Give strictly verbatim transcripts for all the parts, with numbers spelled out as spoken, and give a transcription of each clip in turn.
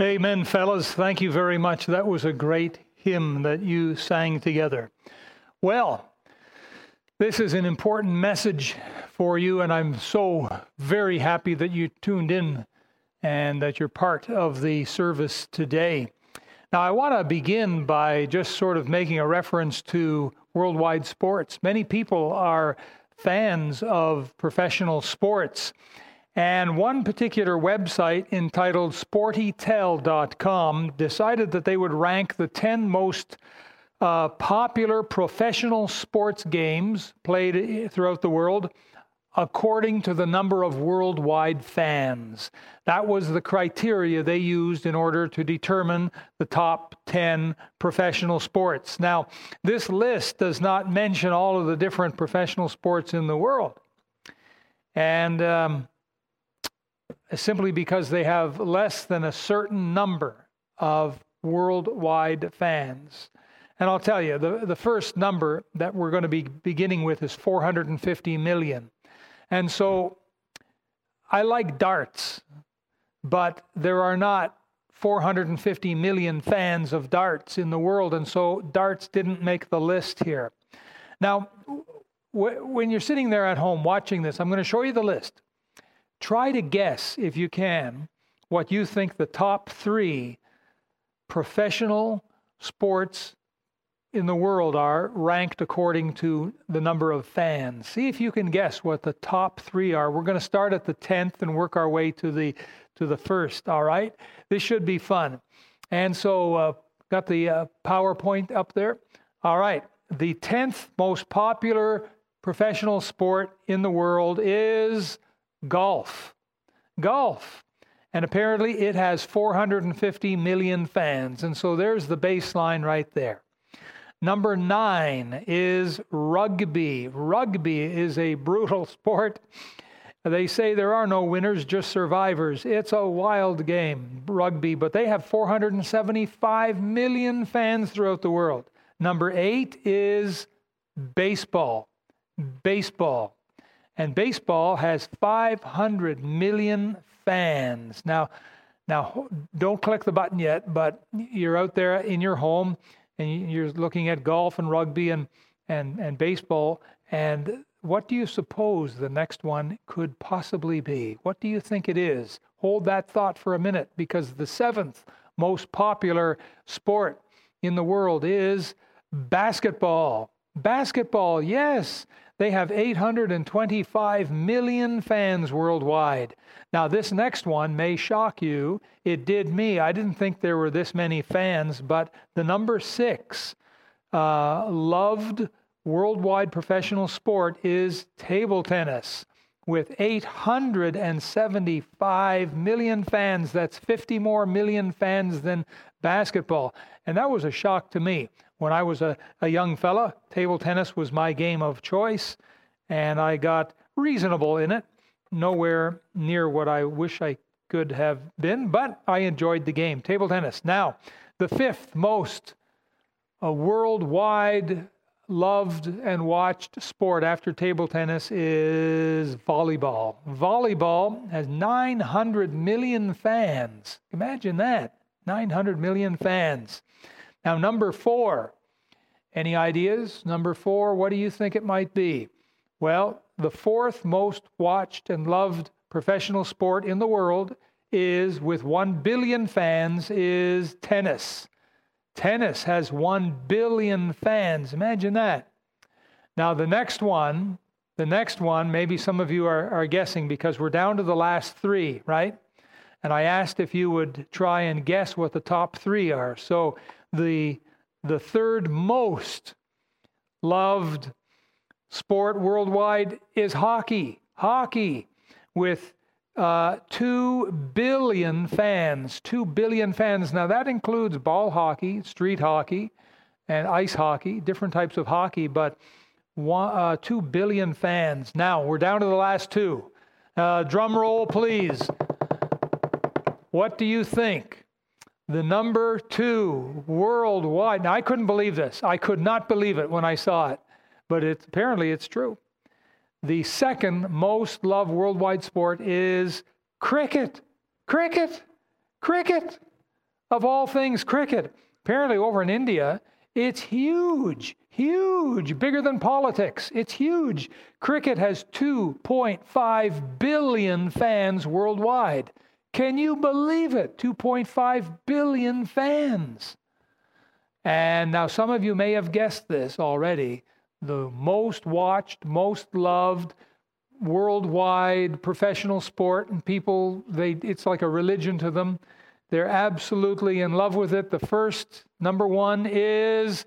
Amen, fellas. Thank you very much. That was a great hymn that you sang together. Well, this is an important message for you, and I'm so very happy that you tuned in and that you're part of the service today. Now, I want to begin by just sort of making a reference to worldwide sports. Many people are fans of professional sports, and one particular website entitled sporty tell dot com decided that they would rank the ten most uh, popular professional sports games played throughout the world according to the number of worldwide fans. That was the criteria they used in order to determine the top ten professional sports. Now, this list does not mention all of the different professional sports in the world. And um, simply because they have less than a certain number of worldwide fans. And I'll tell you, the, the first number that we're going to be beginning with is four hundred fifty million. And so I like darts, but there are not four hundred fifty million fans of darts in the world. And so darts didn't make the list here. Now, w- when you're sitting there at home watching this, I'm going to show you the list. Try to guess, if you can, what you think the top three professional sports in the world are ranked according to the number of fans. See if you can guess what the top three are. We're going to start at the tenth and work our way to the to the first. All right, this should be fun. And so, uh, got the uh, PowerPoint up there. All right, the tenth most popular professional sport in the world is golf. Golf. And apparently, it has four hundred fifty million fans. And so, there's the baseline right there. Number nine is rugby. Rugby is a brutal sport. They say there are no winners, just survivors. It's a wild game, rugby, but they have four hundred seventy-five million fans throughout the world. Number eight is baseball. Baseball. And baseball has five hundred million fans. Now, now don't click the button yet, but you're out there in your home, and you're looking at golf and rugby and, and, and baseball. And what do you suppose the next one could possibly be? What do you think it is? Hold that thought for a minute, because the seventh most popular sport in the world is basketball. Basketball, yes. They have eight hundred twenty-five million fans worldwide. Now, this next one may shock you. It did me. I didn't think there were this many fans, but the number six uh, loved worldwide professional sport is table tennis with eight hundred seventy-five million fans. That's fifty more million fans than basketball. And that was a shock to me. When I was a, a young fella, table tennis was my game of choice, and I got reasonable in it. Nowhere near what I wish I could have been, but I enjoyed the game, table tennis. Now, the fifth most uh, worldwide loved and watched sport after table tennis is volleyball. Volleyball has nine hundred million fans. Imagine that, nine hundred million fans. Now, number four, any ideas? Number four, what do you think it might be? Well, the fourth most watched and loved professional sport in the world is, with one billion fans, is tennis. Tennis has one billion fans. Imagine that. Now, the next one, the next one, maybe some of you are, are guessing because we're down to the last three, right? And I asked if you would try and guess what the top three are. So, The the third most loved sport worldwide is hockey. Hockey with uh, two billion fans. two billion fans. Now, that includes ball hockey, street hockey, and ice hockey, different types of hockey, but one, uh, two billion fans. Now, we're down to the last two. Uh, drum roll, please. What do you think? The number two worldwide. Now, I couldn't believe this. I could not believe it when I saw it, but it's, apparently it's true. The second most loved worldwide sport is cricket. Cricket. Cricket. of all things cricket. Apparently over in India, it's huge, huge, bigger than politics. It's huge. Cricket has two point five billion fans worldwide. Can you believe it? two point five billion fans. And now some of you may have guessed this already. The most watched, most loved worldwide professional sport, and people, they it's like a religion to them. They're absolutely in love with it. The first, number one, is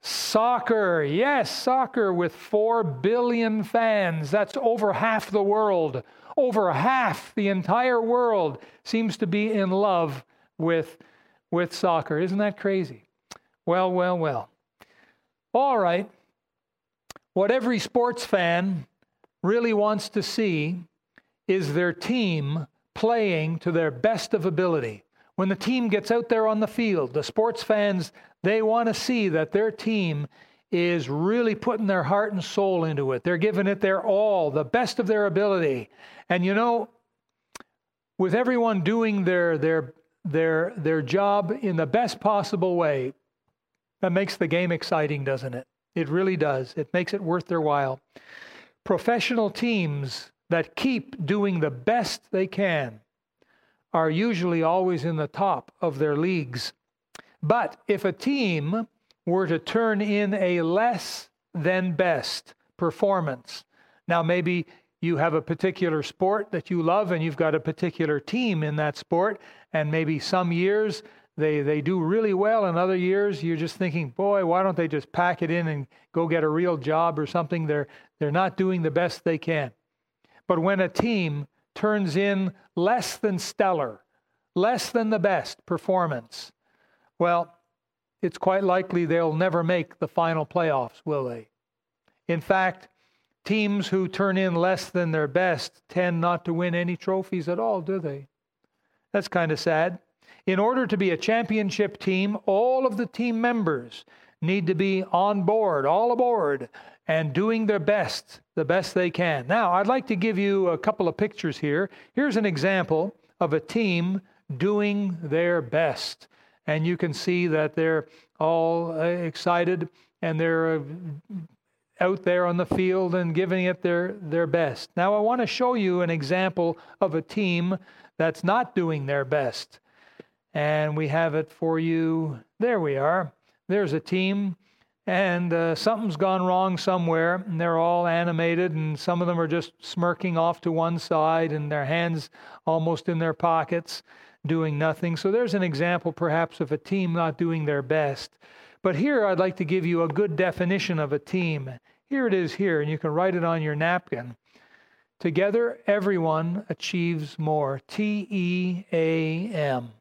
soccer. Yes, soccer with four billion fans. That's over half the world. Over half the entire world seems to be in love with, with soccer. Isn't that crazy? Well, well, well. All right. What every sports fan really wants to see is their team playing to their best of ability. When the team gets out there on the field, the sports fans, they want to see that their team is really putting their heart and soul into it. They're giving it their all, the best of their ability. And you know, with everyone doing their their their their job in the best possible way, that makes the game exciting, doesn't it? It really does. It makes it worth their while. Professional teams that keep doing the best they can are usually always in the top of their leagues. But if a team were to turn in a less than best performance, now maybe you have a particular sport that you love and you've got a particular team in that sport, and maybe some years They they do really well, and other years you're just thinking, boy, why don't they just pack it in and go get a real job or something? They're they're not doing the best they can. But when a team turns in less than stellar, less than the best performance, well, it's quite likely they'll never make the final playoffs, will they? In fact, teams who turn in less than their best tend not to win any trophies at all, do they? That's kind of sad. In order to be a championship team, all of the team members need to be on board, all aboard, and doing their best, the best they can. Now, I'd like to give you a couple of pictures here. Here's an example of a team doing their best. And you can see that they're all excited and they're out there on the field and giving it their, their best. Now, I want to show you an example of a team that's not doing their best. And we have it for you. There we are. There's a team, and uh, something's gone wrong somewhere, and they're all animated, and some of them are just smirking off to one side and their hands almost in their pockets doing nothing. So there's an example perhaps of a team not doing their best. But here I'd like to give you a good definition of a team. Here it is here, and you can write it on your napkin. Together, everyone achieves more. T E A M.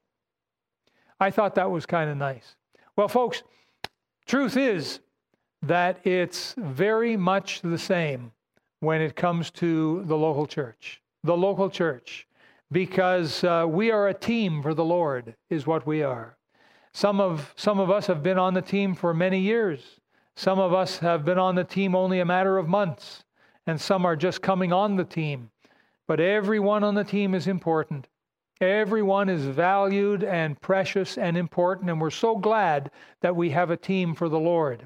I thought that was kind of nice. Well, folks, truth is that it's very much the same when it comes to the local church, the local church, because uh, we are a team for the Lord is what we are. Some of some of us have been on the team for many years. Some of us have been on the team only a matter of months, and some are just coming on the team. But everyone on the team is important. Everyone is valued and precious and important, and we're so glad that we have a team for the Lord.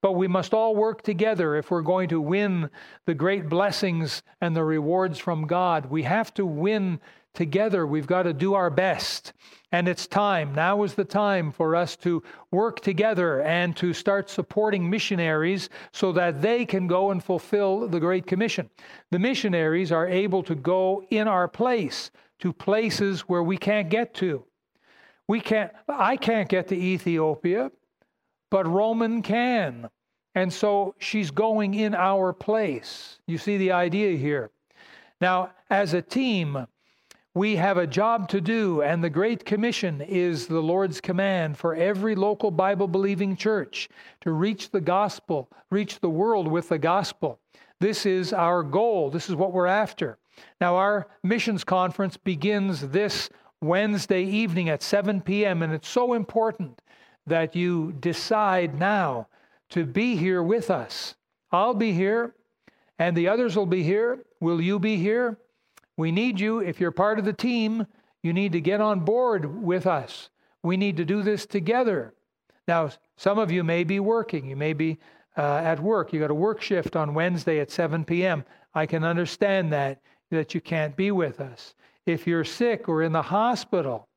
But we must all work together if we're going to win the great blessings and the rewards from God. We have to win together. We've got to do our best. And it's time. Now is the time for us to work together and to start supporting missionaries so that they can go and fulfill the Great Commission. The missionaries are able to go in our place to places where we can't get to. We can't, I can't get to Ethiopia, but Roman can. And so she's going in our place. You see the idea here. Now, as a team, we have a job to do, and the Great Commission is the Lord's command for every local Bible-believing church to reach the gospel, reach the world with the gospel. This is our goal. This is what we're after. Now, our missions conference begins this Wednesday evening at seven p.m., and it's so important that you decide now to be here with us. I'll be here, and the others will be here. Will you be here? We need you. If you're part of the team, you need to get on board with us. We need to do this together. Now, some of you may be working. You may be uh, at work. You got a work shift on Wednesday at seven p.m. I can understand that, that you can't be with us. If you're sick or in the hospital,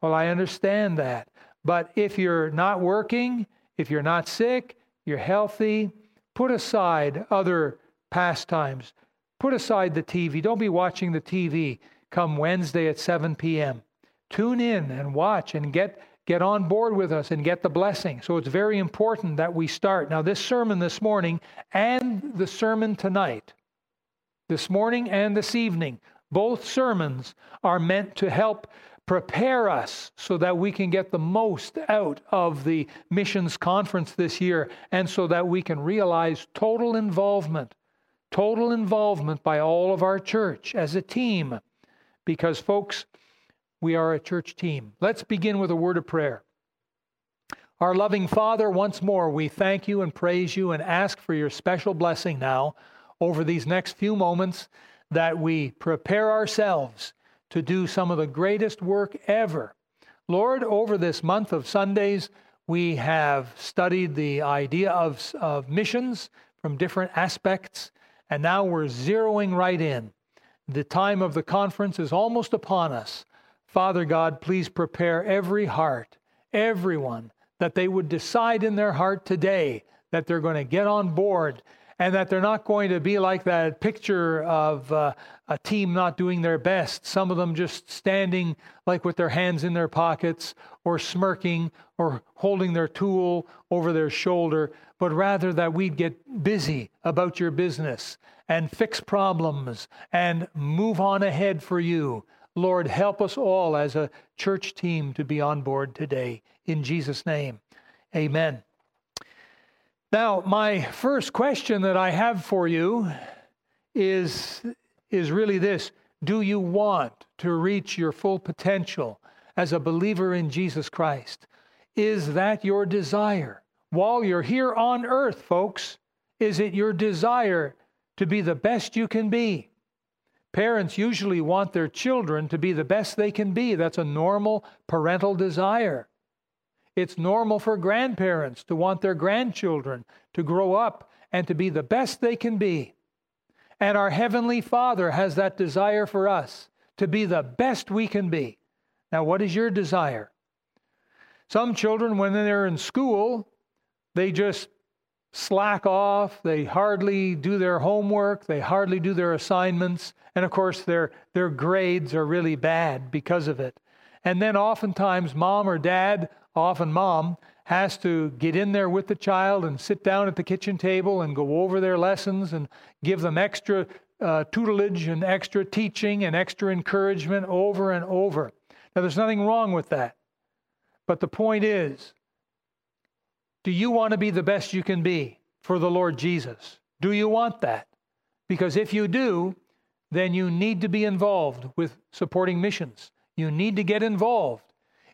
well, I understand that. But if you're not working, if you're not sick, you're healthy, put aside other pastimes. Put aside the T V. Don't be watching the T V come Wednesday at seven p.m. Tune in and watch and get get on board with us and get the blessing. So it's very important that we start. Now, this sermon this morning and the sermon tonight, this morning and this evening, both sermons are meant to help prepare us so that we can get the most out of the missions conference this year, and so that we can realize total involvement, total involvement by all of our church as a team. Because, folks, we are a church team. Let's begin with a word of prayer. Our loving Father, once more, we thank you and praise you and ask for your special blessing now over these next few moments, that we prepare ourselves to do some of the greatest work ever. Lord, over this month of Sundays, we have studied the idea of, of missions from different aspects, and now we're zeroing right in. The time of the conference is almost upon us. Father God, please prepare every heart, everyone, that they would decide in their heart today that they're going to get on board, and that they're not going to be like that picture of uh, a team not doing their best. Some of them just standing like with their hands in their pockets, or smirking, or holding their tool over their shoulder, but rather that we'd get busy about your business and fix problems and move on ahead for you. Lord, help us all as a church team to be on board today. In Jesus' name, amen. Now, my first question that I have for you is, is really this. Do you want to reach your full potential as a believer in Jesus Christ? Is that your desire? While you're here on earth, folks, is it your desire to be the best you can be? Parents usually want their children to be the best they can be. That's a normal parental desire. It's normal for grandparents to want their grandchildren to grow up and to be the best they can be. And our Heavenly Father has that desire for us to be the best we can be. Now, what is your desire? Some children, when they're in school, they just slack off. They hardly do their homework. They hardly do their assignments. And of course, their, their grades are really bad because of it. And then oftentimes mom or dad, often mom, has to get in there with the child and sit down at the kitchen table and go over their lessons and give them extra uh, tutelage and extra teaching and extra encouragement over and over. Now, there's nothing wrong with that. But the point is, do you want to be the best you can be for the Lord Jesus? Do you want that? Because if you do, then you need to be involved with supporting missions. You need to get involved.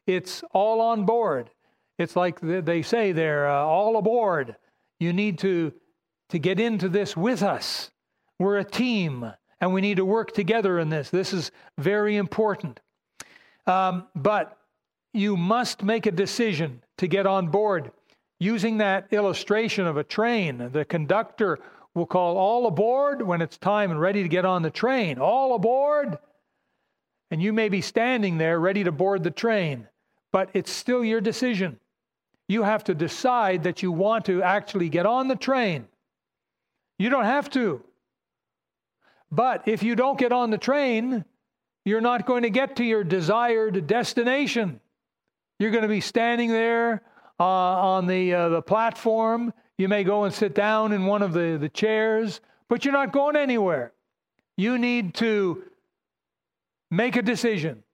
It's all on board. It's like they say there, uh, all aboard. You need to, to get into this with us. We're a team and we need to work together in this. This is very important. Um, but you must make a decision to get on board. Using that illustration of a train, the conductor will call all aboard when it's time and ready to get on the train. All aboard. And you may be standing there ready to board the train, but it's still your decision. You have to decide that you want to actually get on the train. You don't have to. But if you don't get on the train, you're not going to get to your desired destination. You're going to be standing there uh, on the uh, the platform. You may go and sit down in one of the, the chairs, but you're not going anywhere. You need to make a decision.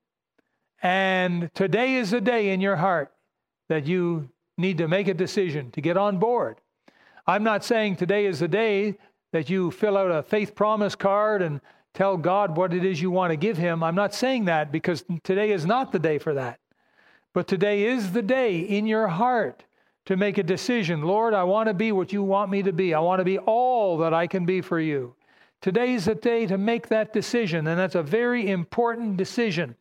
And today is a day in your heart that you need to make a decision to get on board. I'm not saying today is the day that you fill out a faith promise card and tell God what it is you want to give him. I'm not saying that, because today is not the day for that. But today is the day in your heart to make a decision. Lord, I want to be what you want me to be. I want to be all that I can be for you. Today's the day to make that decision, and that's a very important decision.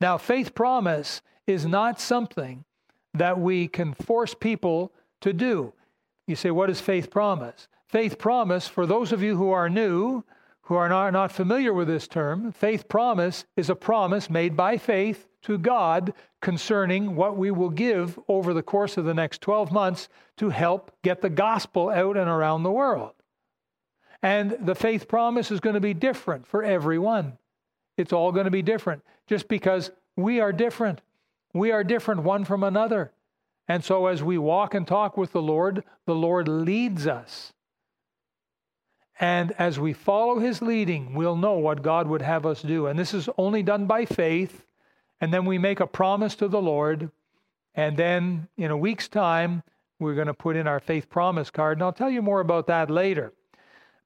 Now, faith promise is not something that we can force people to do. You say, what is faith promise? Faith promise, for those of you who are new, who are not, not familiar with this term, faith promise is a promise made by faith to God concerning what we will give over the course of the next twelve months to help get the gospel out and around the world. And the faith promise is going to be different for everyone. It's all going to be different just because we are different. We are different one from another. And so as we walk and talk with the Lord, the Lord leads us. And as we follow his leading, we'll know what God would have us do. And this is only done by faith. And then we make a promise to the Lord. And then in a week's time, we're going to put in our faith promise card. And I'll tell you more about that later.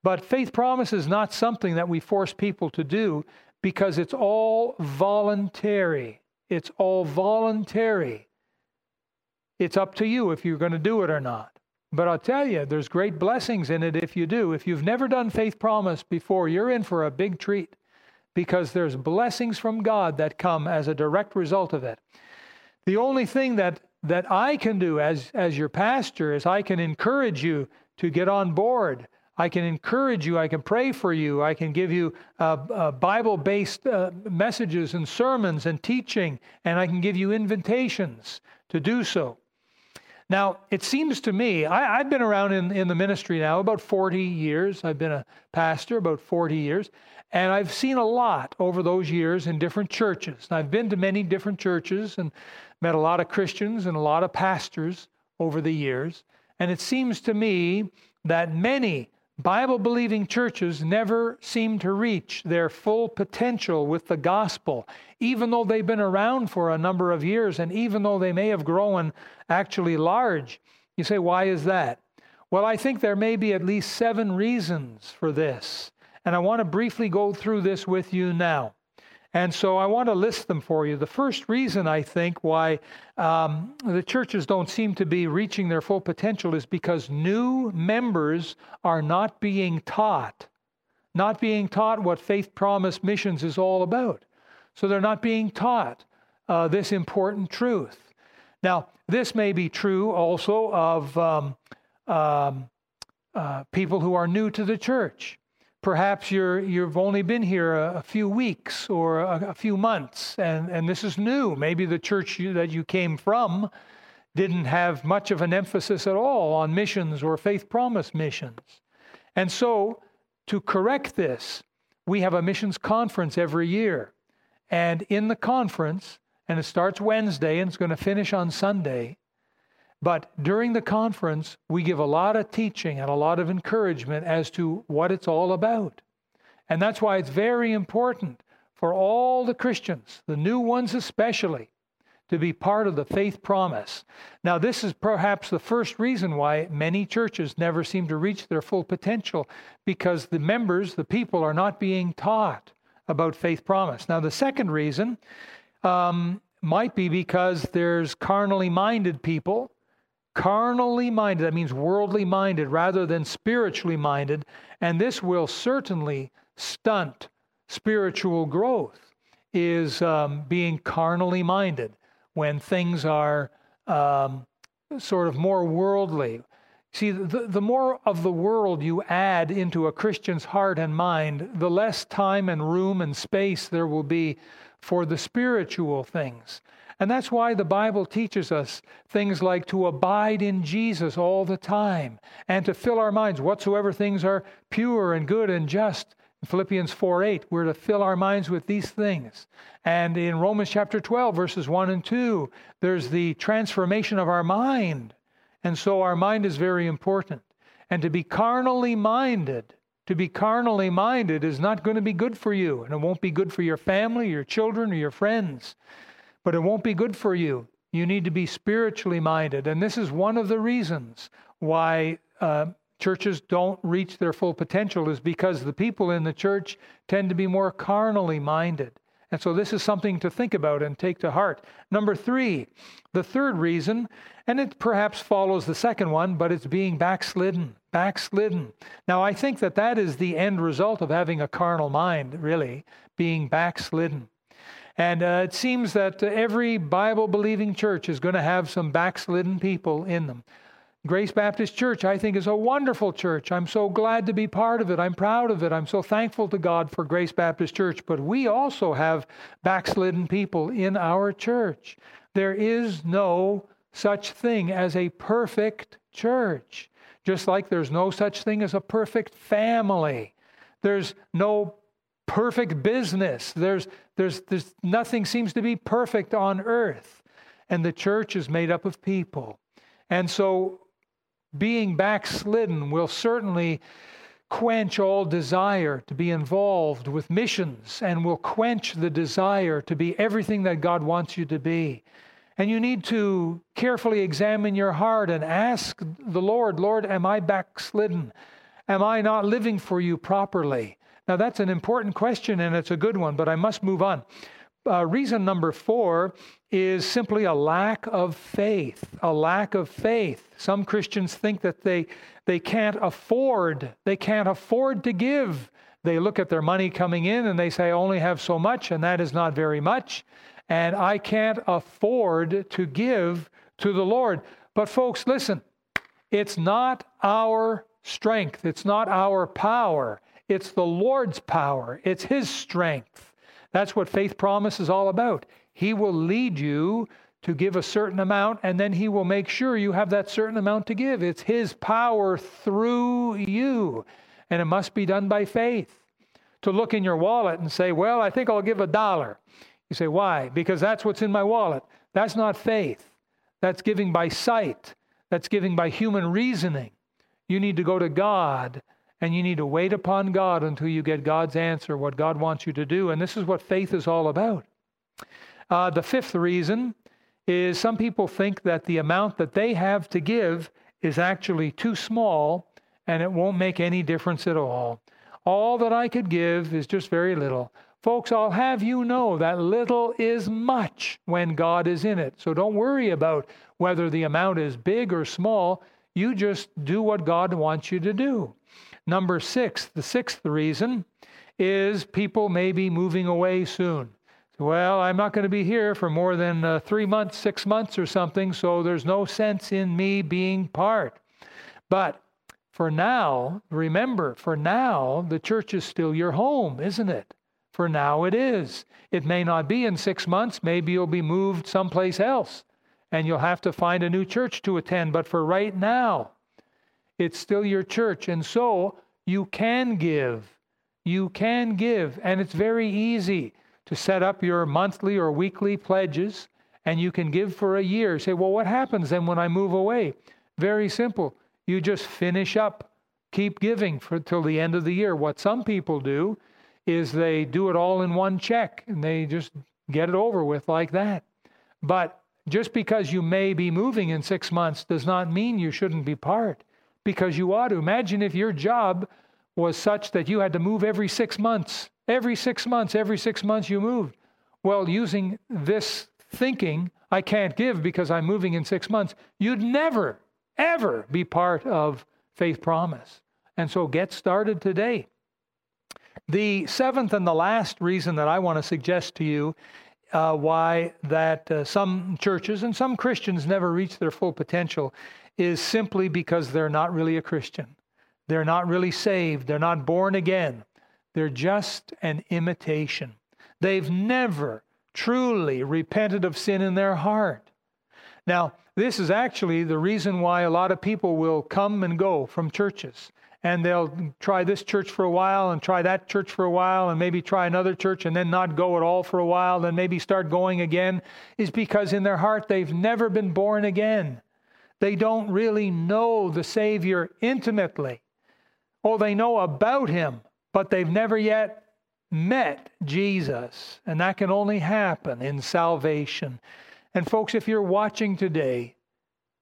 But faith promise is not something that we force people to do because it's all voluntary. It's all voluntary. It's up to you if you're going to do it or not. But I'll tell you, there's great blessings in it if you do. If you've never done faith promise before, you're in for a big treat because there's blessings from God that come as a direct result of it. The only thing that, that I can do as, as your pastor is I can encourage you to get on board. I can encourage you. I can pray for you. I can give you uh, uh, Bible-based uh, messages and sermons and teaching, and I can give you invitations to do so. Now, it seems to me, I, I've been around in, in the ministry now about forty years. I've been a pastor about forty years, and I've seen a lot over those years in different churches. And I've been to many different churches and met a lot of Christians and a lot of pastors over the years. And it seems to me that many Bible-believing churches never seem to reach their full potential with the gospel, even though they've been around for a number of years, and even though they may have grown actually large. You say, why is that? Well, I think there may be at least seven reasons for this, and I want to briefly go through this with you now. And so I want to list them for you. The first reason I think why um, the churches don't seem to be reaching their full potential is because new members are not being taught, not being taught what Faith Promise Missions is all about. So they're not being taught uh, this important truth. Now, this may be true also of um, um, uh, people who are new to the church. Perhaps you're, you've only been here a, a few weeks or a, a few months, and, and this is new. Maybe the church you, that you came from didn't have much of an emphasis at all on missions or faith promise missions. And so to correct this, we have a missions conference every year. And in the conference, and it starts Wednesday and it's going to finish on Sunday, but during the conference, we give a lot of teaching and a lot of encouragement as to what it's all about. And that's why it's very important for all the Christians, the new ones especially, to be part of the faith promise. Now, this is perhaps the first reason why many churches never seem to reach their full potential, because the members, the people, are not being taught about faith promise. Now, the second reason um, might be because there's carnally minded people. Carnally minded, that means worldly minded rather than spiritually minded. And this will certainly stunt spiritual growth, is um, being carnally minded when things are um, sort of more worldly. See, the, the more of the world you add into a Christian's heart and mind, the less time and room and space there will be for the spiritual things. And that's why the Bible teaches us things like to abide in Jesus all the time and to fill our minds whatsoever things are pure and good and just. In Philippians four eight, we're to fill our minds with these things. And in Romans chapter twelve, verses one and two, there's the transformation of our mind. And so our mind is very important. And to be carnally minded, to be carnally minded is not going to be good for you. And it won't be good for your family, your children, or your friends. But it won't be good for you. You need to be spiritually minded. And this is one of the reasons why uh, churches don't reach their full potential, is because the people in the church tend to be more carnally minded And so this is something to think about and take to heart. Number three, the third reason, and it perhaps follows the second one, but it's being backslidden, backslidden. Now, I think that that is the end result of having a carnal mind, really, being backslidden. And uh, it seems that every Bible-believing church is going to have some backslidden people in them. Grace Baptist Church, I think, is a wonderful church. I'm so glad to be part of it. I'm proud of it. I'm so thankful to God for Grace Baptist Church. But we also have backslidden people in our church. There is no such thing as a perfect church, just like there's no such thing as a perfect family. There's no perfect business. There's, there's, there's nothing seems to be perfect on earth. And the church is made up of people. And so, being backslidden will certainly quench all desire to be involved with missions and will quench the desire to be everything that God wants you to be. And you need to carefully examine your heart and ask the Lord, Lord, am I backslidden? Am I not living for you properly? Now, that's an important question and it's a good one, but I must move on. Uh, reason number four is simply a lack of faith, a lack of faith. Some Christians think that they they can't afford, they can't afford to give. They look at their money coming in and they say, I only have so much, and that is not very much. And I can't afford to give to the Lord. But folks, listen, it's not our strength. It's not our power. It's the Lord's power. It's His strength. That's what faith promise is all about. He will lead you to give a certain amount, and then He will make sure you have that certain amount to give. It's His power through you, and it must be done by faith. To look in your wallet and say, well, I think I'll give a dollar. You say, why? Because that's what's in my wallet. That's not faith. That's giving by sight. That's giving by human reasoning. You need to go to God. And you need to wait upon God until you get God's answer, what God wants you to do. And this is what faith is all about. Uh, the fifth reason is some people think that the amount that they have to give is actually too small and it won't make any difference at all. All that I could give is just very little. Folks, I'll have you know that little is much when God is in it. So don't worry about whether the amount is big or small. You just do what God wants you to do. Number six, the sixth reason is people may be moving away soon. Well, I'm not going to be here for more than uh, three months, six months or something, so there's no sense in me being part. But for now, remember, for now, the church is still your home, isn't it? For now it is. It may not be in six months. Maybe you'll be moved someplace else and you'll have to find a new church to attend. But for right now, it's still your church. And so you can give, you can give. And it's very easy to set up your monthly or weekly pledges and you can give for a year. Say, well, what happens then when I move away? Very simple. You just finish up, keep giving for till the end of the year. What some people do is they do it all in one check and they just get it over with like that. But just because you may be moving in six months does not mean you shouldn't be part. Because you ought to. Imagine if your job was such that you had to move every six months, every six months, every six months you moved. Well, using this thinking, I can't give because I'm moving in six months. You'd never, ever be part of Faith Promise. And so get started today. The seventh and the last reason that I want to suggest to you uh, why that uh, some churches and some Christians never reach their full potential is simply because they're not really a Christian. They're not really saved. They're not born again. They're just an imitation. They've never truly repented of sin in their heart. Now, this is actually the reason why a lot of people will come and go from churches. And they'll try this church for a while and try that church for a while and maybe try another church and then not go at all for a while, then maybe start going again, is because in their heart they've never been born again. They don't really know the Savior intimately. Oh, they know about Him, but they've never yet met Jesus. And that can only happen in salvation. And folks, if you're watching today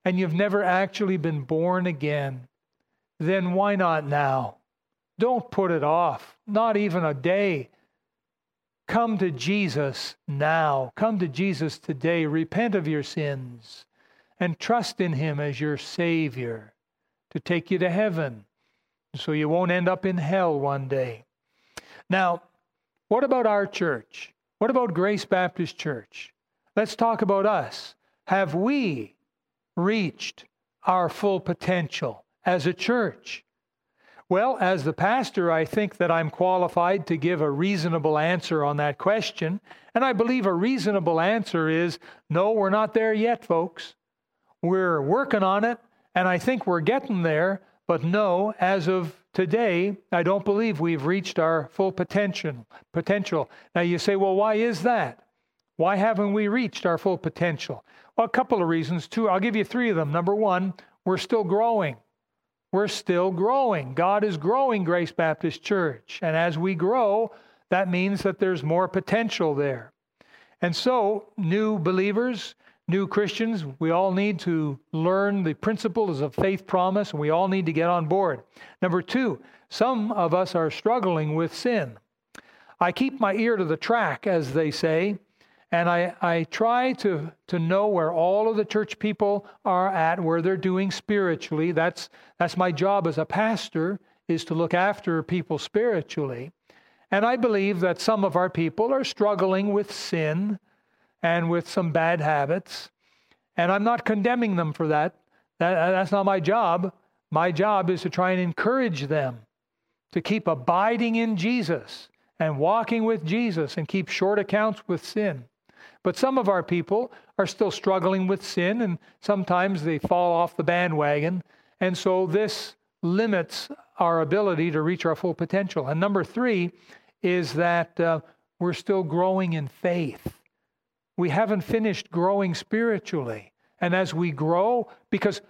and you've never actually been born again, then why not now? Don't put it off, not even a day. Come to Jesus now. Come to Jesus today. Repent of your sins and trust in Him as your Savior to take you to heaven, so you won't end up in hell one day. Now, what about our church? What about Grace Baptist Church? Let's talk about us. Have we reached our full potential as a church? Well, as the pastor, I think that I'm qualified to give a reasonable answer on that question. And I believe a reasonable answer is, no, we're not there yet, folks. We're working on it, and I think we're getting there. But no, as of today, I don't believe we've reached our full potential. Potential. Now you say, well, why is that? Why haven't we reached our full potential? Well, a couple of reasons. Two, I'll give you three of them. Number one, we're still growing. We're still growing. God is growing Grace Baptist Church. And as we grow, that means that there's more potential there. And so new believers, new Christians, we all need to learn the principles of faith promise, and we all need to get on board. Number two, some of us are struggling with sin. I keep my ear to the track, as they say, and I, I try to, to know where all of the church people are at, where they're doing spiritually. That's, that's my job as a pastor, is to look after people spiritually. And I believe that some of our people are struggling with sin and with some bad habits. And I'm not condemning them for that. that. That's not my job. My job is to try and encourage them to keep abiding in Jesus and walking with Jesus and keep short accounts with sin. But some of our people are still struggling with sin, and sometimes they fall off the bandwagon. And so this limits our ability to reach our full potential. And number three is that uh, we're still growing in faith. We haven't finished growing spiritually. And as we grow, because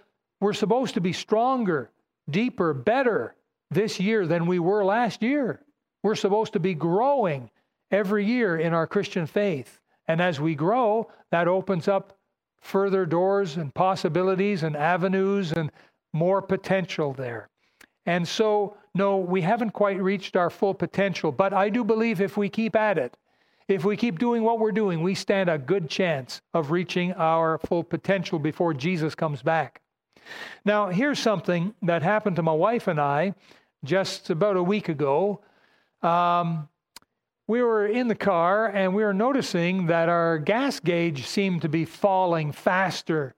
we're supposed to be stronger, deeper, better this year than we were last year. We're supposed to be growing every year in our Christian faith. And as we grow, that opens up further doors and possibilities and avenues and more potential there. And so, no, we haven't quite reached our full potential, but I do believe if we keep at it, if we keep doing what we're doing, we stand a good chance of reaching our full potential before Jesus comes back. Now, here's something that happened to my wife and I just about a week ago. Um, we were in the car and we were noticing that our gas gauge seemed to be falling faster.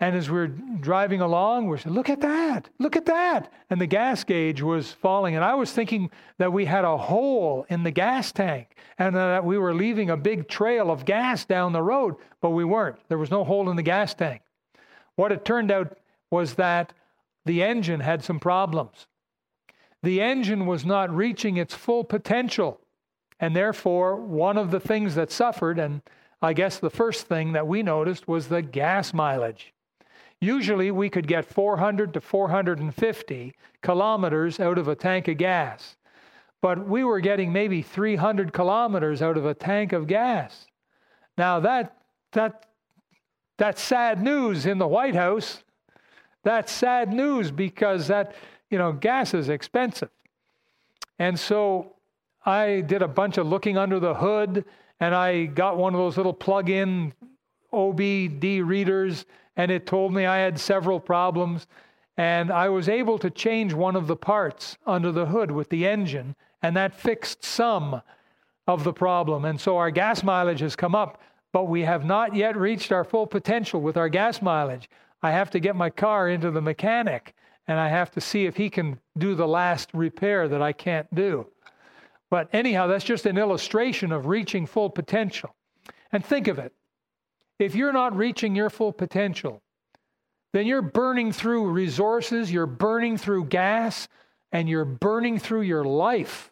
And as we were driving along, we said, look at that, look at that. And the gas gauge was falling. And I was thinking that we had a hole in the gas tank and that we were leaving a big trail of gas down the road, but we weren't. There was no hole in the gas tank. What it turned out was that the engine had some problems. The engine was not reaching its full potential. And therefore, one of the things that suffered, and I guess the first thing that we noticed, was the gas mileage. Usually we could get four hundred to four hundred fifty kilometers out of a tank of gas, but we were getting maybe three hundred kilometers out of a tank of gas. Now that, that, that's sad news in the White House. That's sad news because that, you know, gas is expensive. And so I did a bunch of looking under the hood, and I got one of those little plug-in O B D readers, and it told me I had several problems, and I was able to change one of the parts under the hood with the engine, and that fixed some of the problem. And so our gas mileage has come up, but we have not yet reached our full potential with our gas mileage. I have to get my car into the mechanic, and I have to see if he can do the last repair that I can't do. But anyhow, that's just an illustration of reaching full potential. And think of it. If you're not reaching your full potential, then you're burning through resources, you're burning through gas, and you're burning through your life.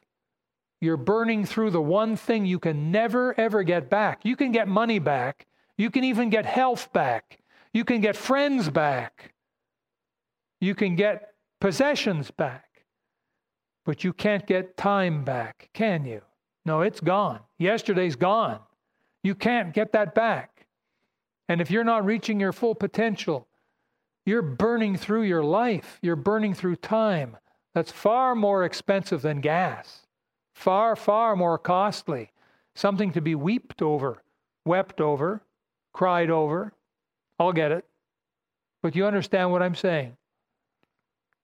You're burning through the one thing you can never, ever get back. You can get money back. You can even get health back. You can get friends back. You can get possessions back. But you can't get time back, can you? No, it's gone. Yesterday's gone. You can't get that back. And if you're not reaching your full potential, you're burning through your life. You're burning through time. That's far more expensive than gas. Far, far more costly. something to be weeped over, wept over, cried over. I'll get it. But you understand what I'm saying.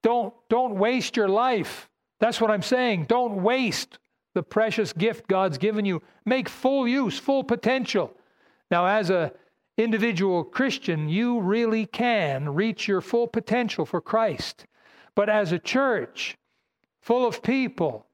Don't, don't waste your life. That's what I'm saying. Don't waste the precious gift God's given you. Make full use, full potential. Now, as an individual Christian, you really can reach your full potential for Christ. But as a church full of people,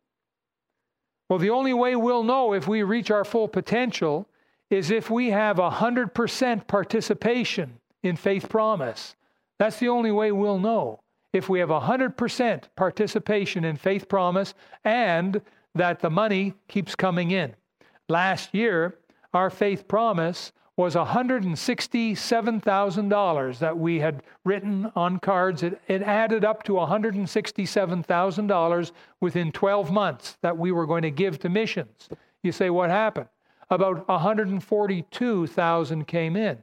well, the only way we'll know if we reach our full potential is if we have one hundred percent participation in faith promise. That's the only way we'll know, if we have one hundred percent participation in faith promise and that the money keeps coming in. Last year, our faith promise was one hundred sixty-seven thousand dollars that we had written on cards. It, it added up to one hundred sixty-seven thousand dollars within twelve months that we were going to give to missions. You say, what happened? About one hundred forty-two thousand came in.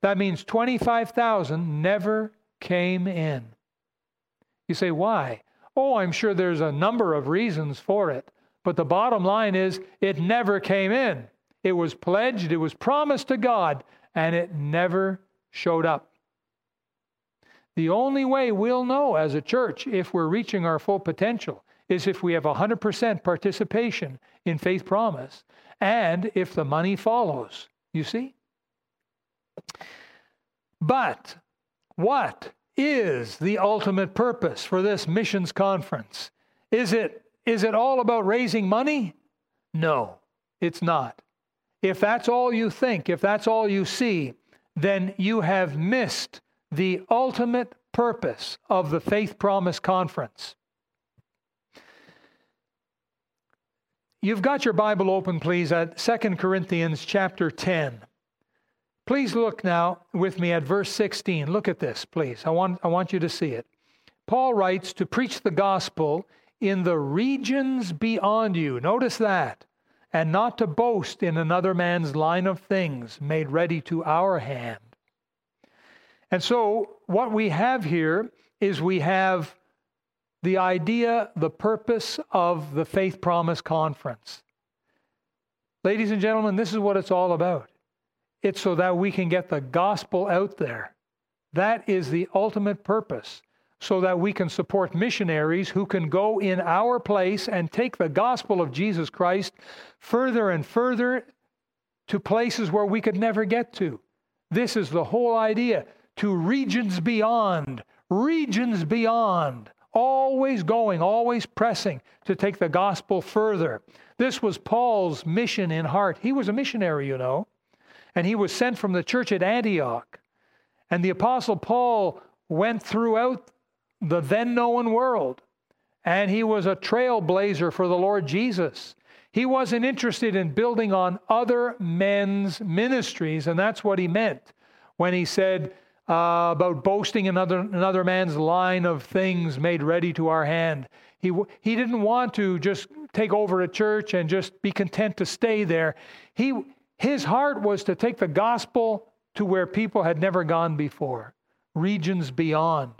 That means twenty-five thousand never came in. You say, why? Oh, I'm sure there's a number of reasons for it. But the bottom line is it never came in. It was pledged, it was promised to God, and it never showed up. The only way we'll know as a church if we're reaching our full potential is if we have one hundred percent participation in faith promise and if the money follows, you see? But what is the ultimate purpose for this missions conference? Is it is it all about raising money? No, it's not. If that's all you think, if that's all you see, then you have missed the ultimate purpose of the Faith Promise Conference. You've got your Bible open, please, at Second Corinthians chapter ten. Please look now with me at verse sixteen. Look at this, please. I want, I want you to see it. Paul writes to preach the gospel in the regions beyond you. Notice that. And not to boast in another man's line of things made ready to our hand. And so what we have here is we have the idea, the purpose of the Faith Promise Conference. Ladies and gentlemen, this is what it's all about. It's so that we can get the gospel out there. That is the ultimate purpose, so that we can support missionaries who can go in our place and take the gospel of Jesus Christ further and further to places where we could never get to. This is the whole idea, to regions beyond, regions beyond, always going, always pressing to take the gospel further. This was Paul's mission in heart. He was a missionary, you know, and he was sent from the church at Antioch. And the Apostle Paul went throughout the then-known world, and he was a trailblazer for the Lord Jesus. He wasn't interested in building on other men's ministries, and that's what he meant when he said uh, about boasting another another man's line of things made ready to our hand. He he didn't want to just take over a church and just be content to stay there. He his heart was to take the gospel to where people had never gone before, regions beyond.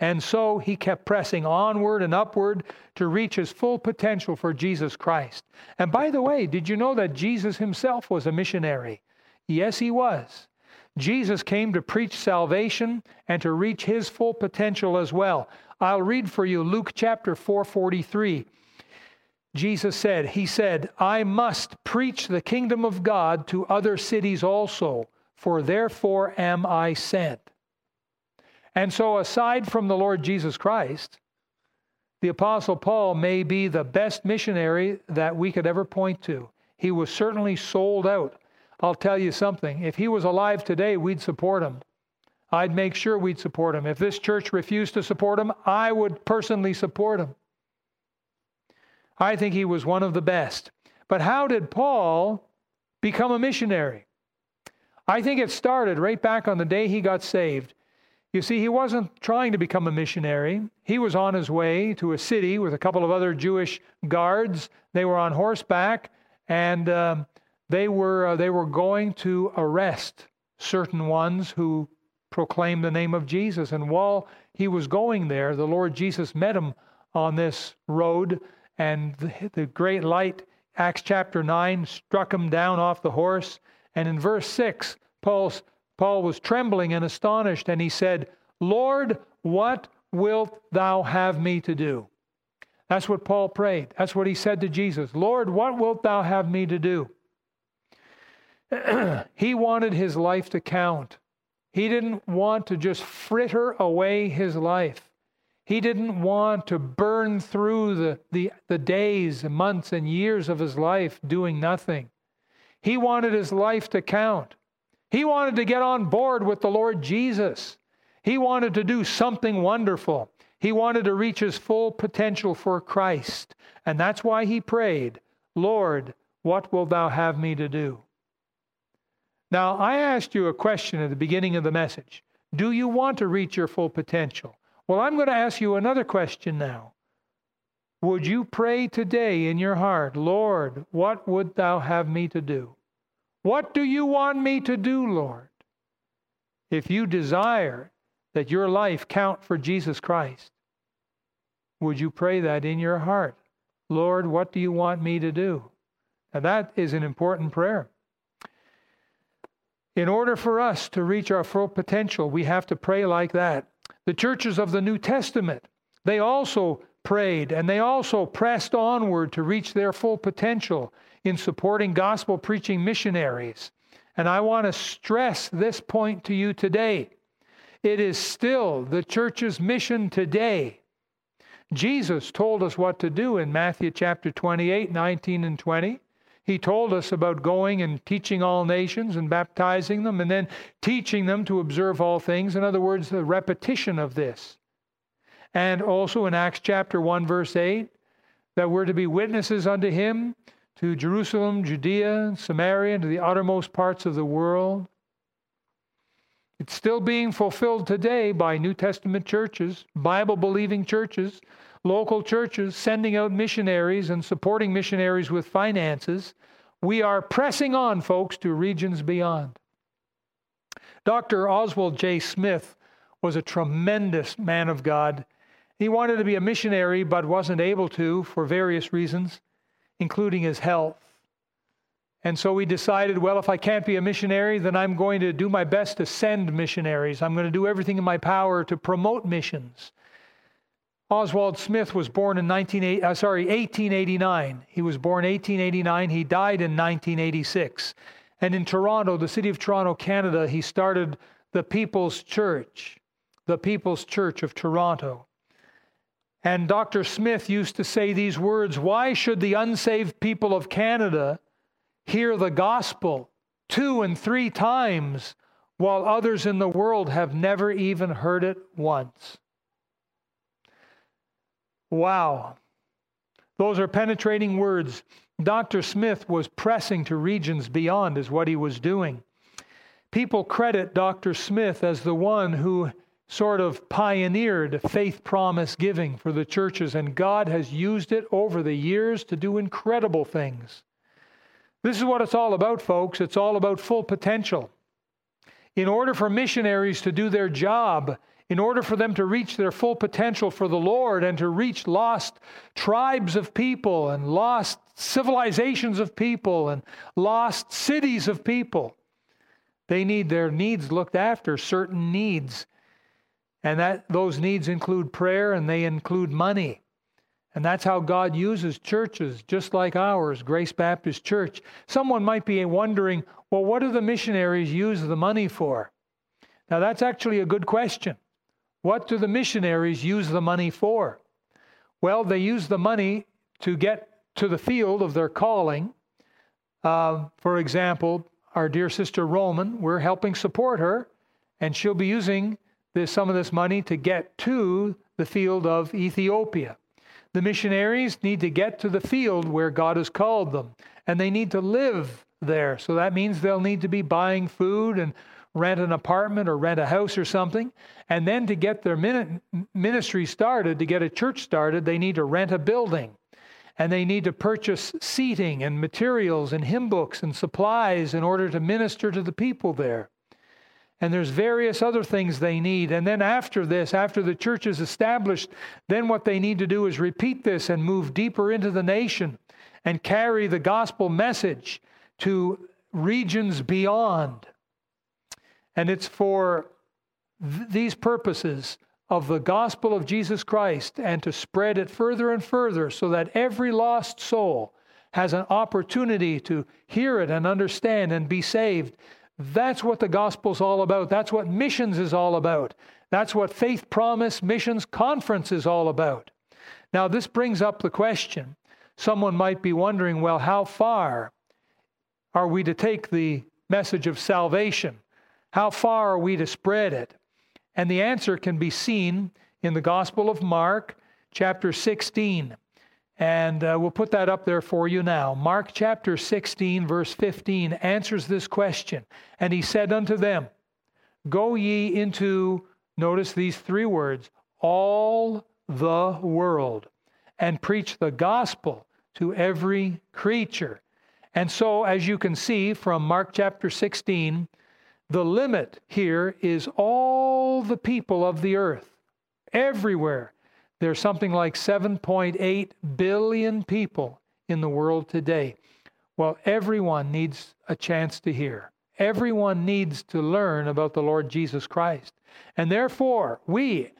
And so he kept pressing onward and upward to reach his full potential for Jesus Christ. And by the way, did you know that Jesus himself was a missionary? Yes, he was. Jesus came to preach salvation and to reach his full potential as well. I'll read for you Luke chapter four forty-three. Jesus said, he said, I must preach the kingdom of God to other cities also, for therefore am I sent. And so aside from the Lord Jesus Christ, the Apostle Paul may be the best missionary that we could ever point to. He was certainly sold out. I'll tell you something. If he was alive today, we'd support him. I'd make sure we'd support him. If this church refused to support him, I would personally support him. I think he was one of the best. But how did Paul become a missionary? I think it started right back on the day he got saved. You see, he wasn't trying to become a missionary. He was on his way to a city with a couple of other Jewish guards. They were on horseback, and um, they were uh, they were going to arrest certain ones who proclaimed the name of Jesus. And while he was going there, the Lord Jesus met him on this road, and the, the great light Acts chapter nine, struck him down off the horse. And in verse six, Paul's, Paul was trembling and astonished, and he said, "Lord, what wilt thou have me to do?" That's what Paul prayed. That's what he said to Jesus. "Lord, what wilt thou have me to do?" He wanted his life to count. He didn't want to just fritter away his life. He didn't want to burn through the, the, the days and months and years of his life doing nothing. He wanted his life to count. He wanted to get on board with the Lord Jesus. He wanted to do something wonderful. He wanted to reach his full potential for Christ. And that's why he prayed, "Lord, what wilt thou have me to do?" Now, I asked you a question at the beginning of the message. Do you want to reach your full potential? Well, I'm going to ask you another question now. Would you pray today in your heart, "Lord, what would thou have me to do? What do you want me to do, Lord?" If you desire that your life count for Jesus Christ, would you pray that in your heart? "Lord, what do you want me to do?" Now, that is an important prayer. In order for us to reach our full potential, we have to pray like that. The churches of the New Testament, they also prayed and they also pressed onward to reach their full potential in supporting gospel preaching missionaries. And I want to stress this point to you today. It is still the church's mission today. Jesus told us what to do in Matthew chapter twenty-eight, nineteen and twenty. He told us about going and teaching all nations and baptizing them and then teaching them to observe all things. In other words, the repetition of this. And also in Acts chapter one, verse eight, that we're to be witnesses unto him to Jerusalem, Judea, and Samaria, and to the uttermost parts of the world. It's still being fulfilled today by New Testament churches, Bible-believing churches, local churches sending out missionaries and supporting missionaries with finances. We are pressing on, folks, to regions beyond. Doctor Oswald J. Smith was a tremendous man of God. He wanted to be a missionary, but wasn't able to for various reasons, including his health. And so he decided, well, if I can't be a missionary, then I'm going to do my best to send missionaries. I'm going to do everything in my power to promote missions. Oswald Smith was born in nineteen, uh, sorry, eighteen eighty-nine. He was born eighteen eighty-nine. He died in nineteen eighty-six. And in Toronto, the city of Toronto, Canada, he started the People's Church, the People's Church of Toronto. And Doctor Smith used to say these words, "Why should the unsaved people of Canada hear the gospel two and three times while others in the world have never even heard it once?" Wow. Those are penetrating words. Doctor Smith was pressing to regions beyond is what he was doing. People credit Doctor Smith as the one who sort of pioneered faith promise giving for the churches, and God has used it over the years to do incredible things. This is what it's all about, folks. It's all about full potential. In order for missionaries to do their job, in order for them to reach their full potential for the Lord and to reach lost tribes of people and lost civilizations of people and lost cities of people, they need their needs looked after, certain needs. And that those needs include prayer and they include money. And that's how God uses churches just like ours, Grace Baptist Church. Someone might be wondering, well, what do the missionaries use the money for? Now, that's actually a good question. What do the missionaries use the money for? Well, they use the money to get to the field of their calling. Uh, for example, our dear sister Roman, we're helping support her, and she'll be using this, some of this money to get to the field of Ethiopia. The missionaries need to get to the field where God has called them, and they need to live there. So that means they'll need to be buying food and rent an apartment or rent a house or something. And then to get their ministry started, to get a church started, they need to rent a building and they need to purchase seating and materials and hymn books and supplies in order to minister to the people there. And there's various other things they need. And then after this, after the church is established, then what they need to do is repeat this and move deeper into the nation. and carry the gospel message to regions beyond. And it's for th- these purposes of the gospel of Jesus Christ, and to spread it further and further so that every lost soul has an opportunity to hear it and understand and be saved. That's what the gospel's all about. That's what missions is all about. That's what Faith Promise Missions Conference is all about. Now, this brings up the question. Someone might be wondering, well, how far are we to take the message of salvation? How far are we to spread it? And the answer can be seen in the Gospel of Mark, chapter sixteen. And uh, we'll put that up there for you now. Mark chapter sixteen, verse fifteen answers this question. And he said unto them, "Go ye into," notice these three words, "all the world, and preach the gospel to every creature." And so, as you can see from Mark chapter sixteen, the limit here is all the people of the earth, everywhere. There's something like seven point eight billion people in the world today. Well, everyone needs a chance to hear. Everyone needs to learn about the Lord Jesus Christ. And therefore, we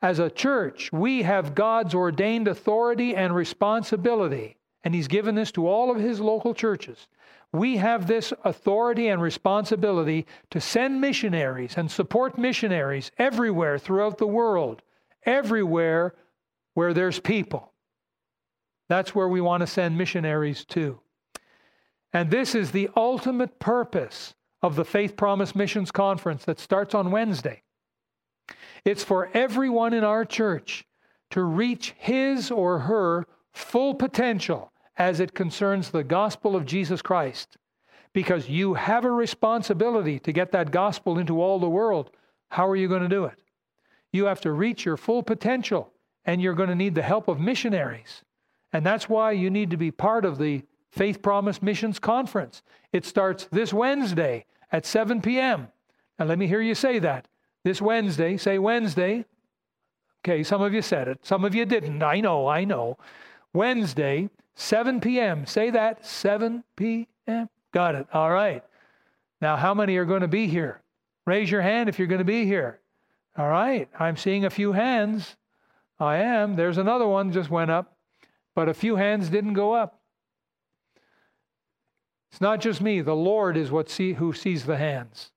as a church, we have God's ordained authority and responsibility. And He's given this to all of His local churches. We have this authority and responsibility to send missionaries and support missionaries everywhere throughout the world, everywhere where there's people. That's where we want to send missionaries to. And this is the ultimate purpose of the Faith Promise Missions Conference that starts on Wednesday. It's for everyone in our church to reach his or her full potential as it concerns the gospel of Jesus Christ, because you have a responsibility to get that gospel into all the world. How are you going to do it? You have to reach your full potential, and you're going to need the help of missionaries. And that's why you need to be part of the Faith Promise Missions Conference. It starts this Wednesday at seven p.m. Now, let me hear you say that. This Wednesday, say Wednesday. Okay, some of you said it. Some of you didn't. I know, I know. Wednesday, seven p.m. Say that, seven p.m. Got it. All right. Now, how many are going to be here? Raise your hand if you're going to be here. All right. I'm seeing a few hands. I am. There's another one just went up, but a few hands didn't go up. It's not just me. The Lord is what see who sees the hands.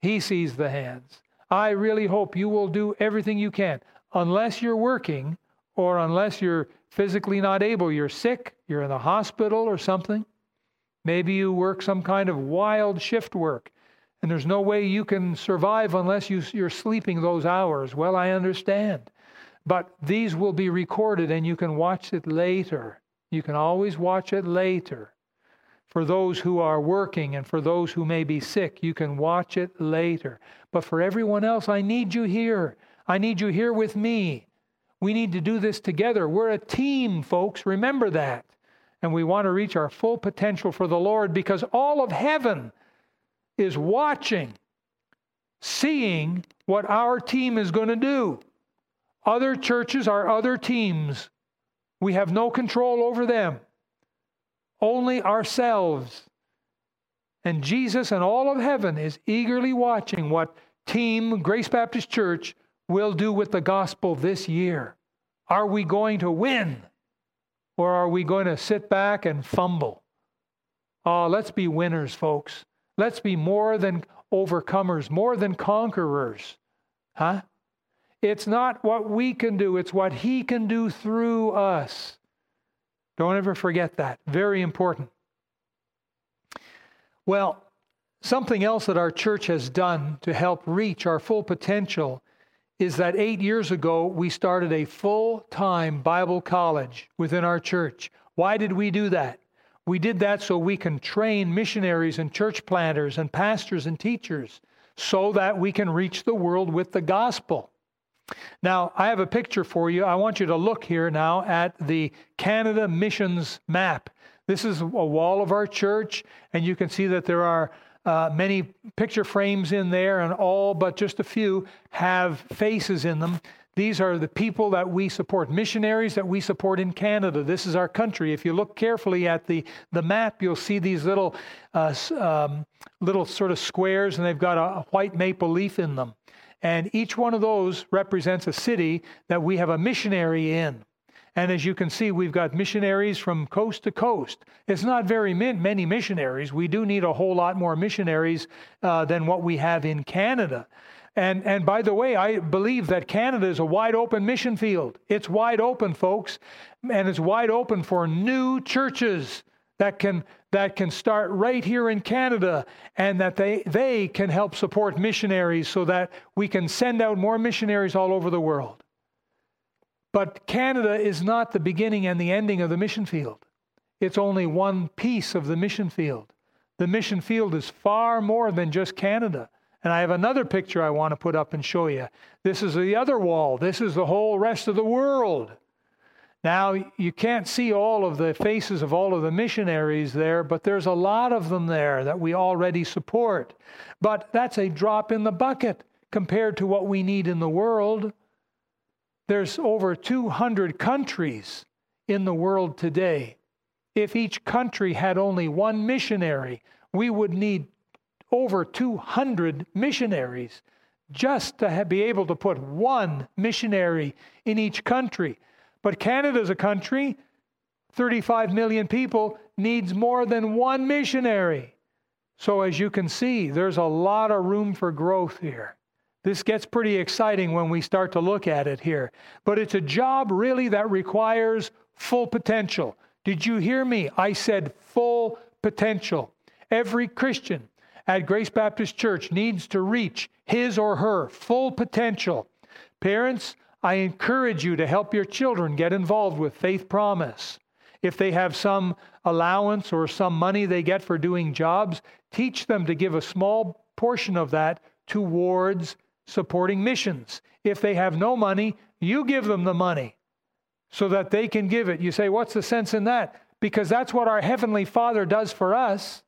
He sees the hands. I really hope you will do everything you can, unless you're working or unless you're physically not able, you're sick, you're in the hospital or something. Maybe you work some kind of wild shift work and there's no way you can survive unless you, you're sleeping those hours. Well, I understand, but these will be recorded and you can watch it later. You can always watch it later. For those who are working and for those who may be sick, you can watch it later. But for everyone else, I need you here. I need you here with me. We need to do this together. We're a team, folks. Remember that. And we want to reach our full potential for the Lord, because all of heaven is watching, seeing what our team is going to do. Other churches are other teams. We have no control over them. Only ourselves. And Jesus and all of heaven is eagerly watching what Team Grace Baptist Church will do with the gospel this year. Are we going to win? Or are we going to sit back and fumble? Oh, let's be winners, folks. Let's be more than overcomers, more than conquerors. Huh? It's not what we can do. It's what He can do through us. Don't ever forget that. Very important. Well, something else that our church has done to help reach our full potential is that eight years ago, we started a full-time Bible college within our church. Why did we do that? We did that so we can train missionaries and church planters and pastors and teachers so that we can reach the world with the gospel. Now, I have a picture for you. I want you to look here now at the Canada Missions map. This is a wall of our church, and you can see that there are uh, many picture frames in there, and all but just a few have faces in them These are the people that we support, missionaries that we support in Canada. This is our country. If you look carefully at the, the map, you'll see these little uh, um, little sort of squares, and they've got a, a white maple leaf in them. And each one of those represents a city that we have a missionary in. And as you can see, we've got missionaries from coast to coast. It's not very many missionaries. We do need a whole lot more missionaries uh, than what we have in Canada. And and by the way, I believe that Canada is a wide open mission field. It's wide open, folks, and it's wide open for new churches that can that can start right here in Canada, and that they they can help support missionaries so that we can send out more missionaries all over the world. But Canada is not the beginning and the ending of the mission field. It's only one piece of the mission field. The mission field is far more than just Canada. And I have another picture I want to put up and show you. This is the other wall. This is the whole rest of the world. Now, you can't see all of the faces of all of the missionaries there, but there's a lot of them there that we already support. But that's a drop in the bucket compared to what we need in the world. There's over two hundred countries in the world today. If each country had only one missionary, we would need over two hundred missionaries just to have, be able to put one missionary in each country. But Canada is a country, thirty-five million people, needs more than one missionary. So as you can see, there's a lot of room for growth here. This gets pretty exciting when we start to look at it here. But it's a job really that requires full potential. Did you hear me? I said full potential. Every Christian at Grace Baptist Church needs to reach his or her full potential. Parents, I encourage you to help your children get involved with Faith Promise. If they have some allowance or some money they get for doing jobs, teach them to give a small portion of that towards supporting missions. If they have no money, you give them the money so that they can give it. You say, what's the sense in that? Because that's what our Heavenly Father does for us.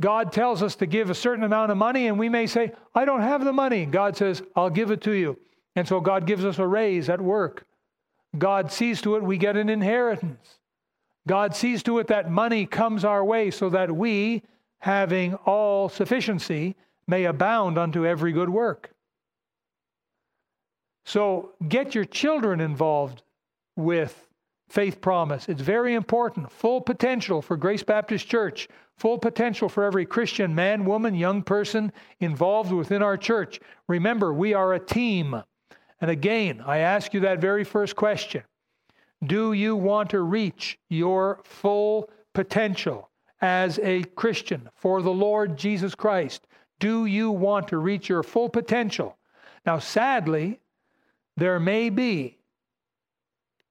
God tells us to give a certain amount of money, and we may say, I don't have the money. God says, I'll give it to you. And so God gives us a raise at work. God sees to it we get an inheritance. God sees to it that money comes our way so that we, having all sufficiency, may abound unto every good work. So get your children involved with Faith Promise. It's very important. Full potential for Grace Baptist Church. Full potential for every Christian man, woman, young person involved within our church. Remember, we are a team. And again, I ask you that very first question. Do you want to reach your full potential as a Christian for the Lord Jesus Christ? Do you want to reach your full potential? Now, sadly, there may be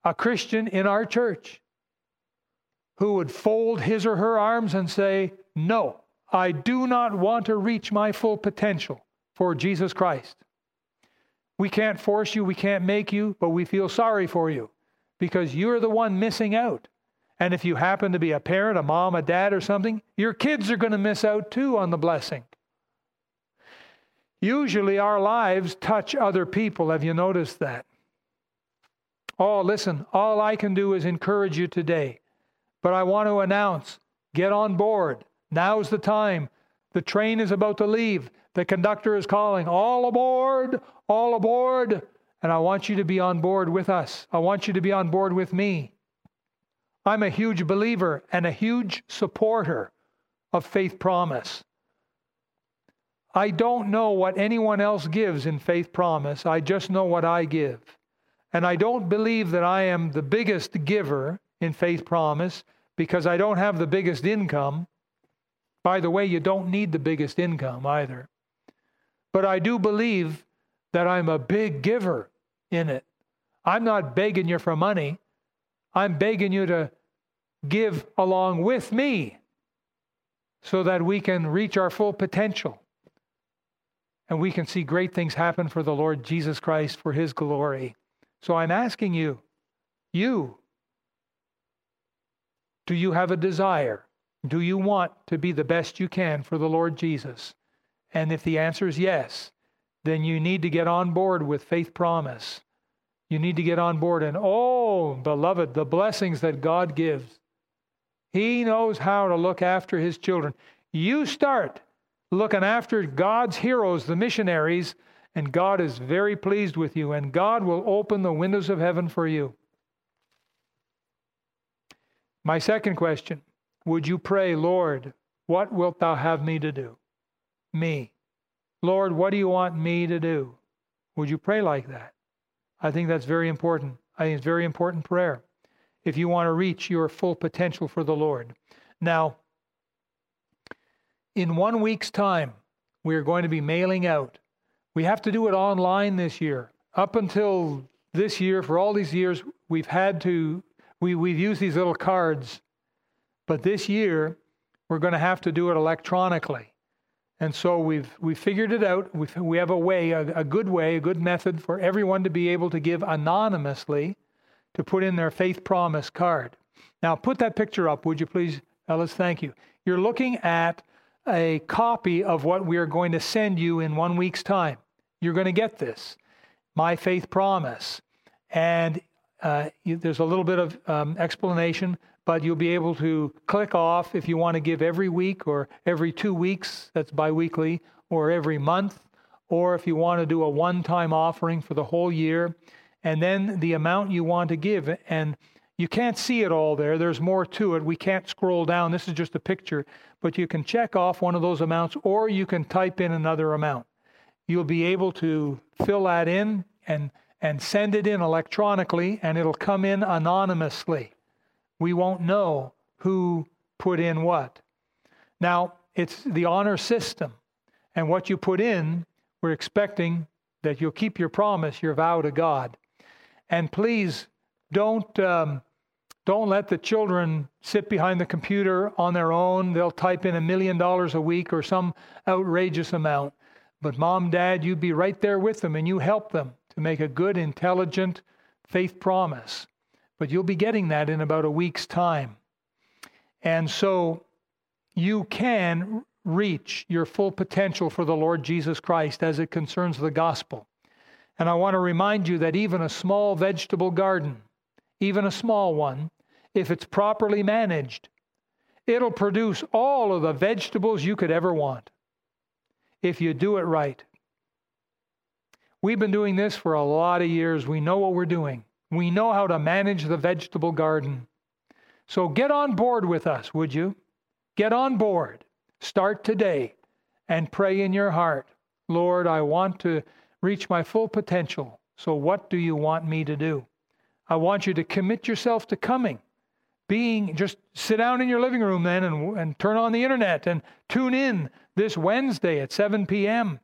a Christian in our church who would fold his or her arms and say, no, I do not want to reach my full potential for Jesus Christ. We can't force you. We can't make you, but we feel sorry for you because you're the one missing out. And if you happen to be a parent, a mom, a dad or something, your kids are going to miss out too on the blessing. Usually our lives touch other people. Have you noticed that? Oh, listen, all I can do is encourage you today, but I want to announce, get on board. Now's the time. The train is about to leave. The conductor is calling, all aboard, all aboard. And I want you to be on board with us. I want you to be on board with me. I'm a huge believer and a huge supporter of Faith Promise. I don't know what anyone else gives in Faith Promise. I just know what I give. And I don't believe that I am the biggest giver in Faith Promise because I don't have the biggest income. By the way, you don't need the biggest income either. But I do believe that I'm a big giver in it. I'm not begging you for money. I'm begging you to give along with me so that we can reach our full potential. And we can see great things happen for the Lord Jesus Christ for His glory. So I'm asking you, you, do you have a desire? Do you want to be the best you can for the Lord Jesus? And if the answer is yes, then you need to get on board with Faith Promise. You need to get on board. And oh, beloved, the blessings that God gives. He knows how to look after his children. You start looking after God's heroes, the missionaries, and God is very pleased with you, and God will open the windows of heaven for you. My second question, would you pray, Lord, what wilt thou have me to do? Me. Lord, what do you want me to do? Would you pray like that? I think that's very important. I think it's very important prayer if you want to reach your full potential for the Lord. Now, in one week's time, we are going to be mailing out. We have to do it online this year. Up until this year, for all these years, we've had to, we, we've used these little cards. But this year, we're going to have to do it electronically. And so we've we figured it out. We've, we have a way, a, a good way, a good method for everyone to be able to give anonymously to put in their Faith Promise card. Now, put that picture up, would you please, Ellis? Thank you. You're looking at a copy of what we are going to send you in one week's time. You're going to get this, My Faith Promise. And uh, you, there's a little bit of um, explanation, but you'll be able to click off if you want to give every week or every two weeks, that's biweekly, or every month, or if you want to do a one-time offering for the whole year, and then the amount you want to give. And you can't see it all there. There's more to it. We can't scroll down. This is just a picture, but you can check off one of those amounts, or you can type in another amount. You'll be able to fill that in and, and send it in electronically, and it'll come in anonymously. We won't know who put in what. Now, it's the honor system, and what you put in, we're expecting that you'll keep your promise, your vow to God. And please don't, um, Don't let the children sit behind the computer on their own. They'll type in a million dollars a week or some outrageous amount. But mom, dad, you be right there with them and you help them to make a good, intelligent faith promise. But you'll be getting that in about a week's time. And so you can reach your full potential for the Lord Jesus Christ as it concerns the gospel. And I want to remind you that even a small vegetable garden, even a small one, if it's properly managed, it'll produce all of the vegetables you could ever want if you do it right. We've been doing this for a lot of years. We know what we're doing. We know how to manage the vegetable garden. So get on board with us, would you? Get on board. Start today and pray in your heart, Lord, I want to reach my full potential. So what do you want me to do? I want you to commit yourself to coming, being, just sit down in your living room then and, and turn on the internet and tune in this Wednesday at seven p.m.,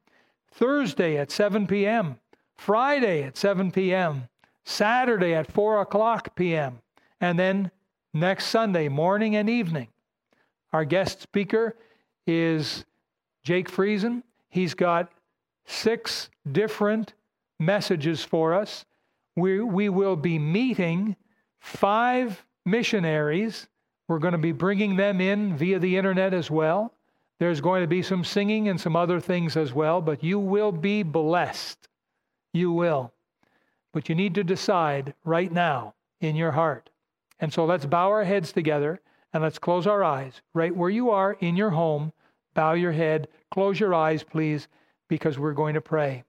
Thursday at seven p.m., Friday at seven p.m., Saturday at four o'clock p.m., and then next Sunday morning and evening. Our guest speaker is Jake Friesen. He's got six different messages for us. We we will be meeting five missionaries. We're going to be bringing them in via the internet as well. There's going to be some singing and some other things as well, but you will be blessed. You will. But you need to decide right now in your heart. And so let's bow our heads together and let's close our eyes right where you are in your home. Bow your head, close your eyes, please, because we're going to pray.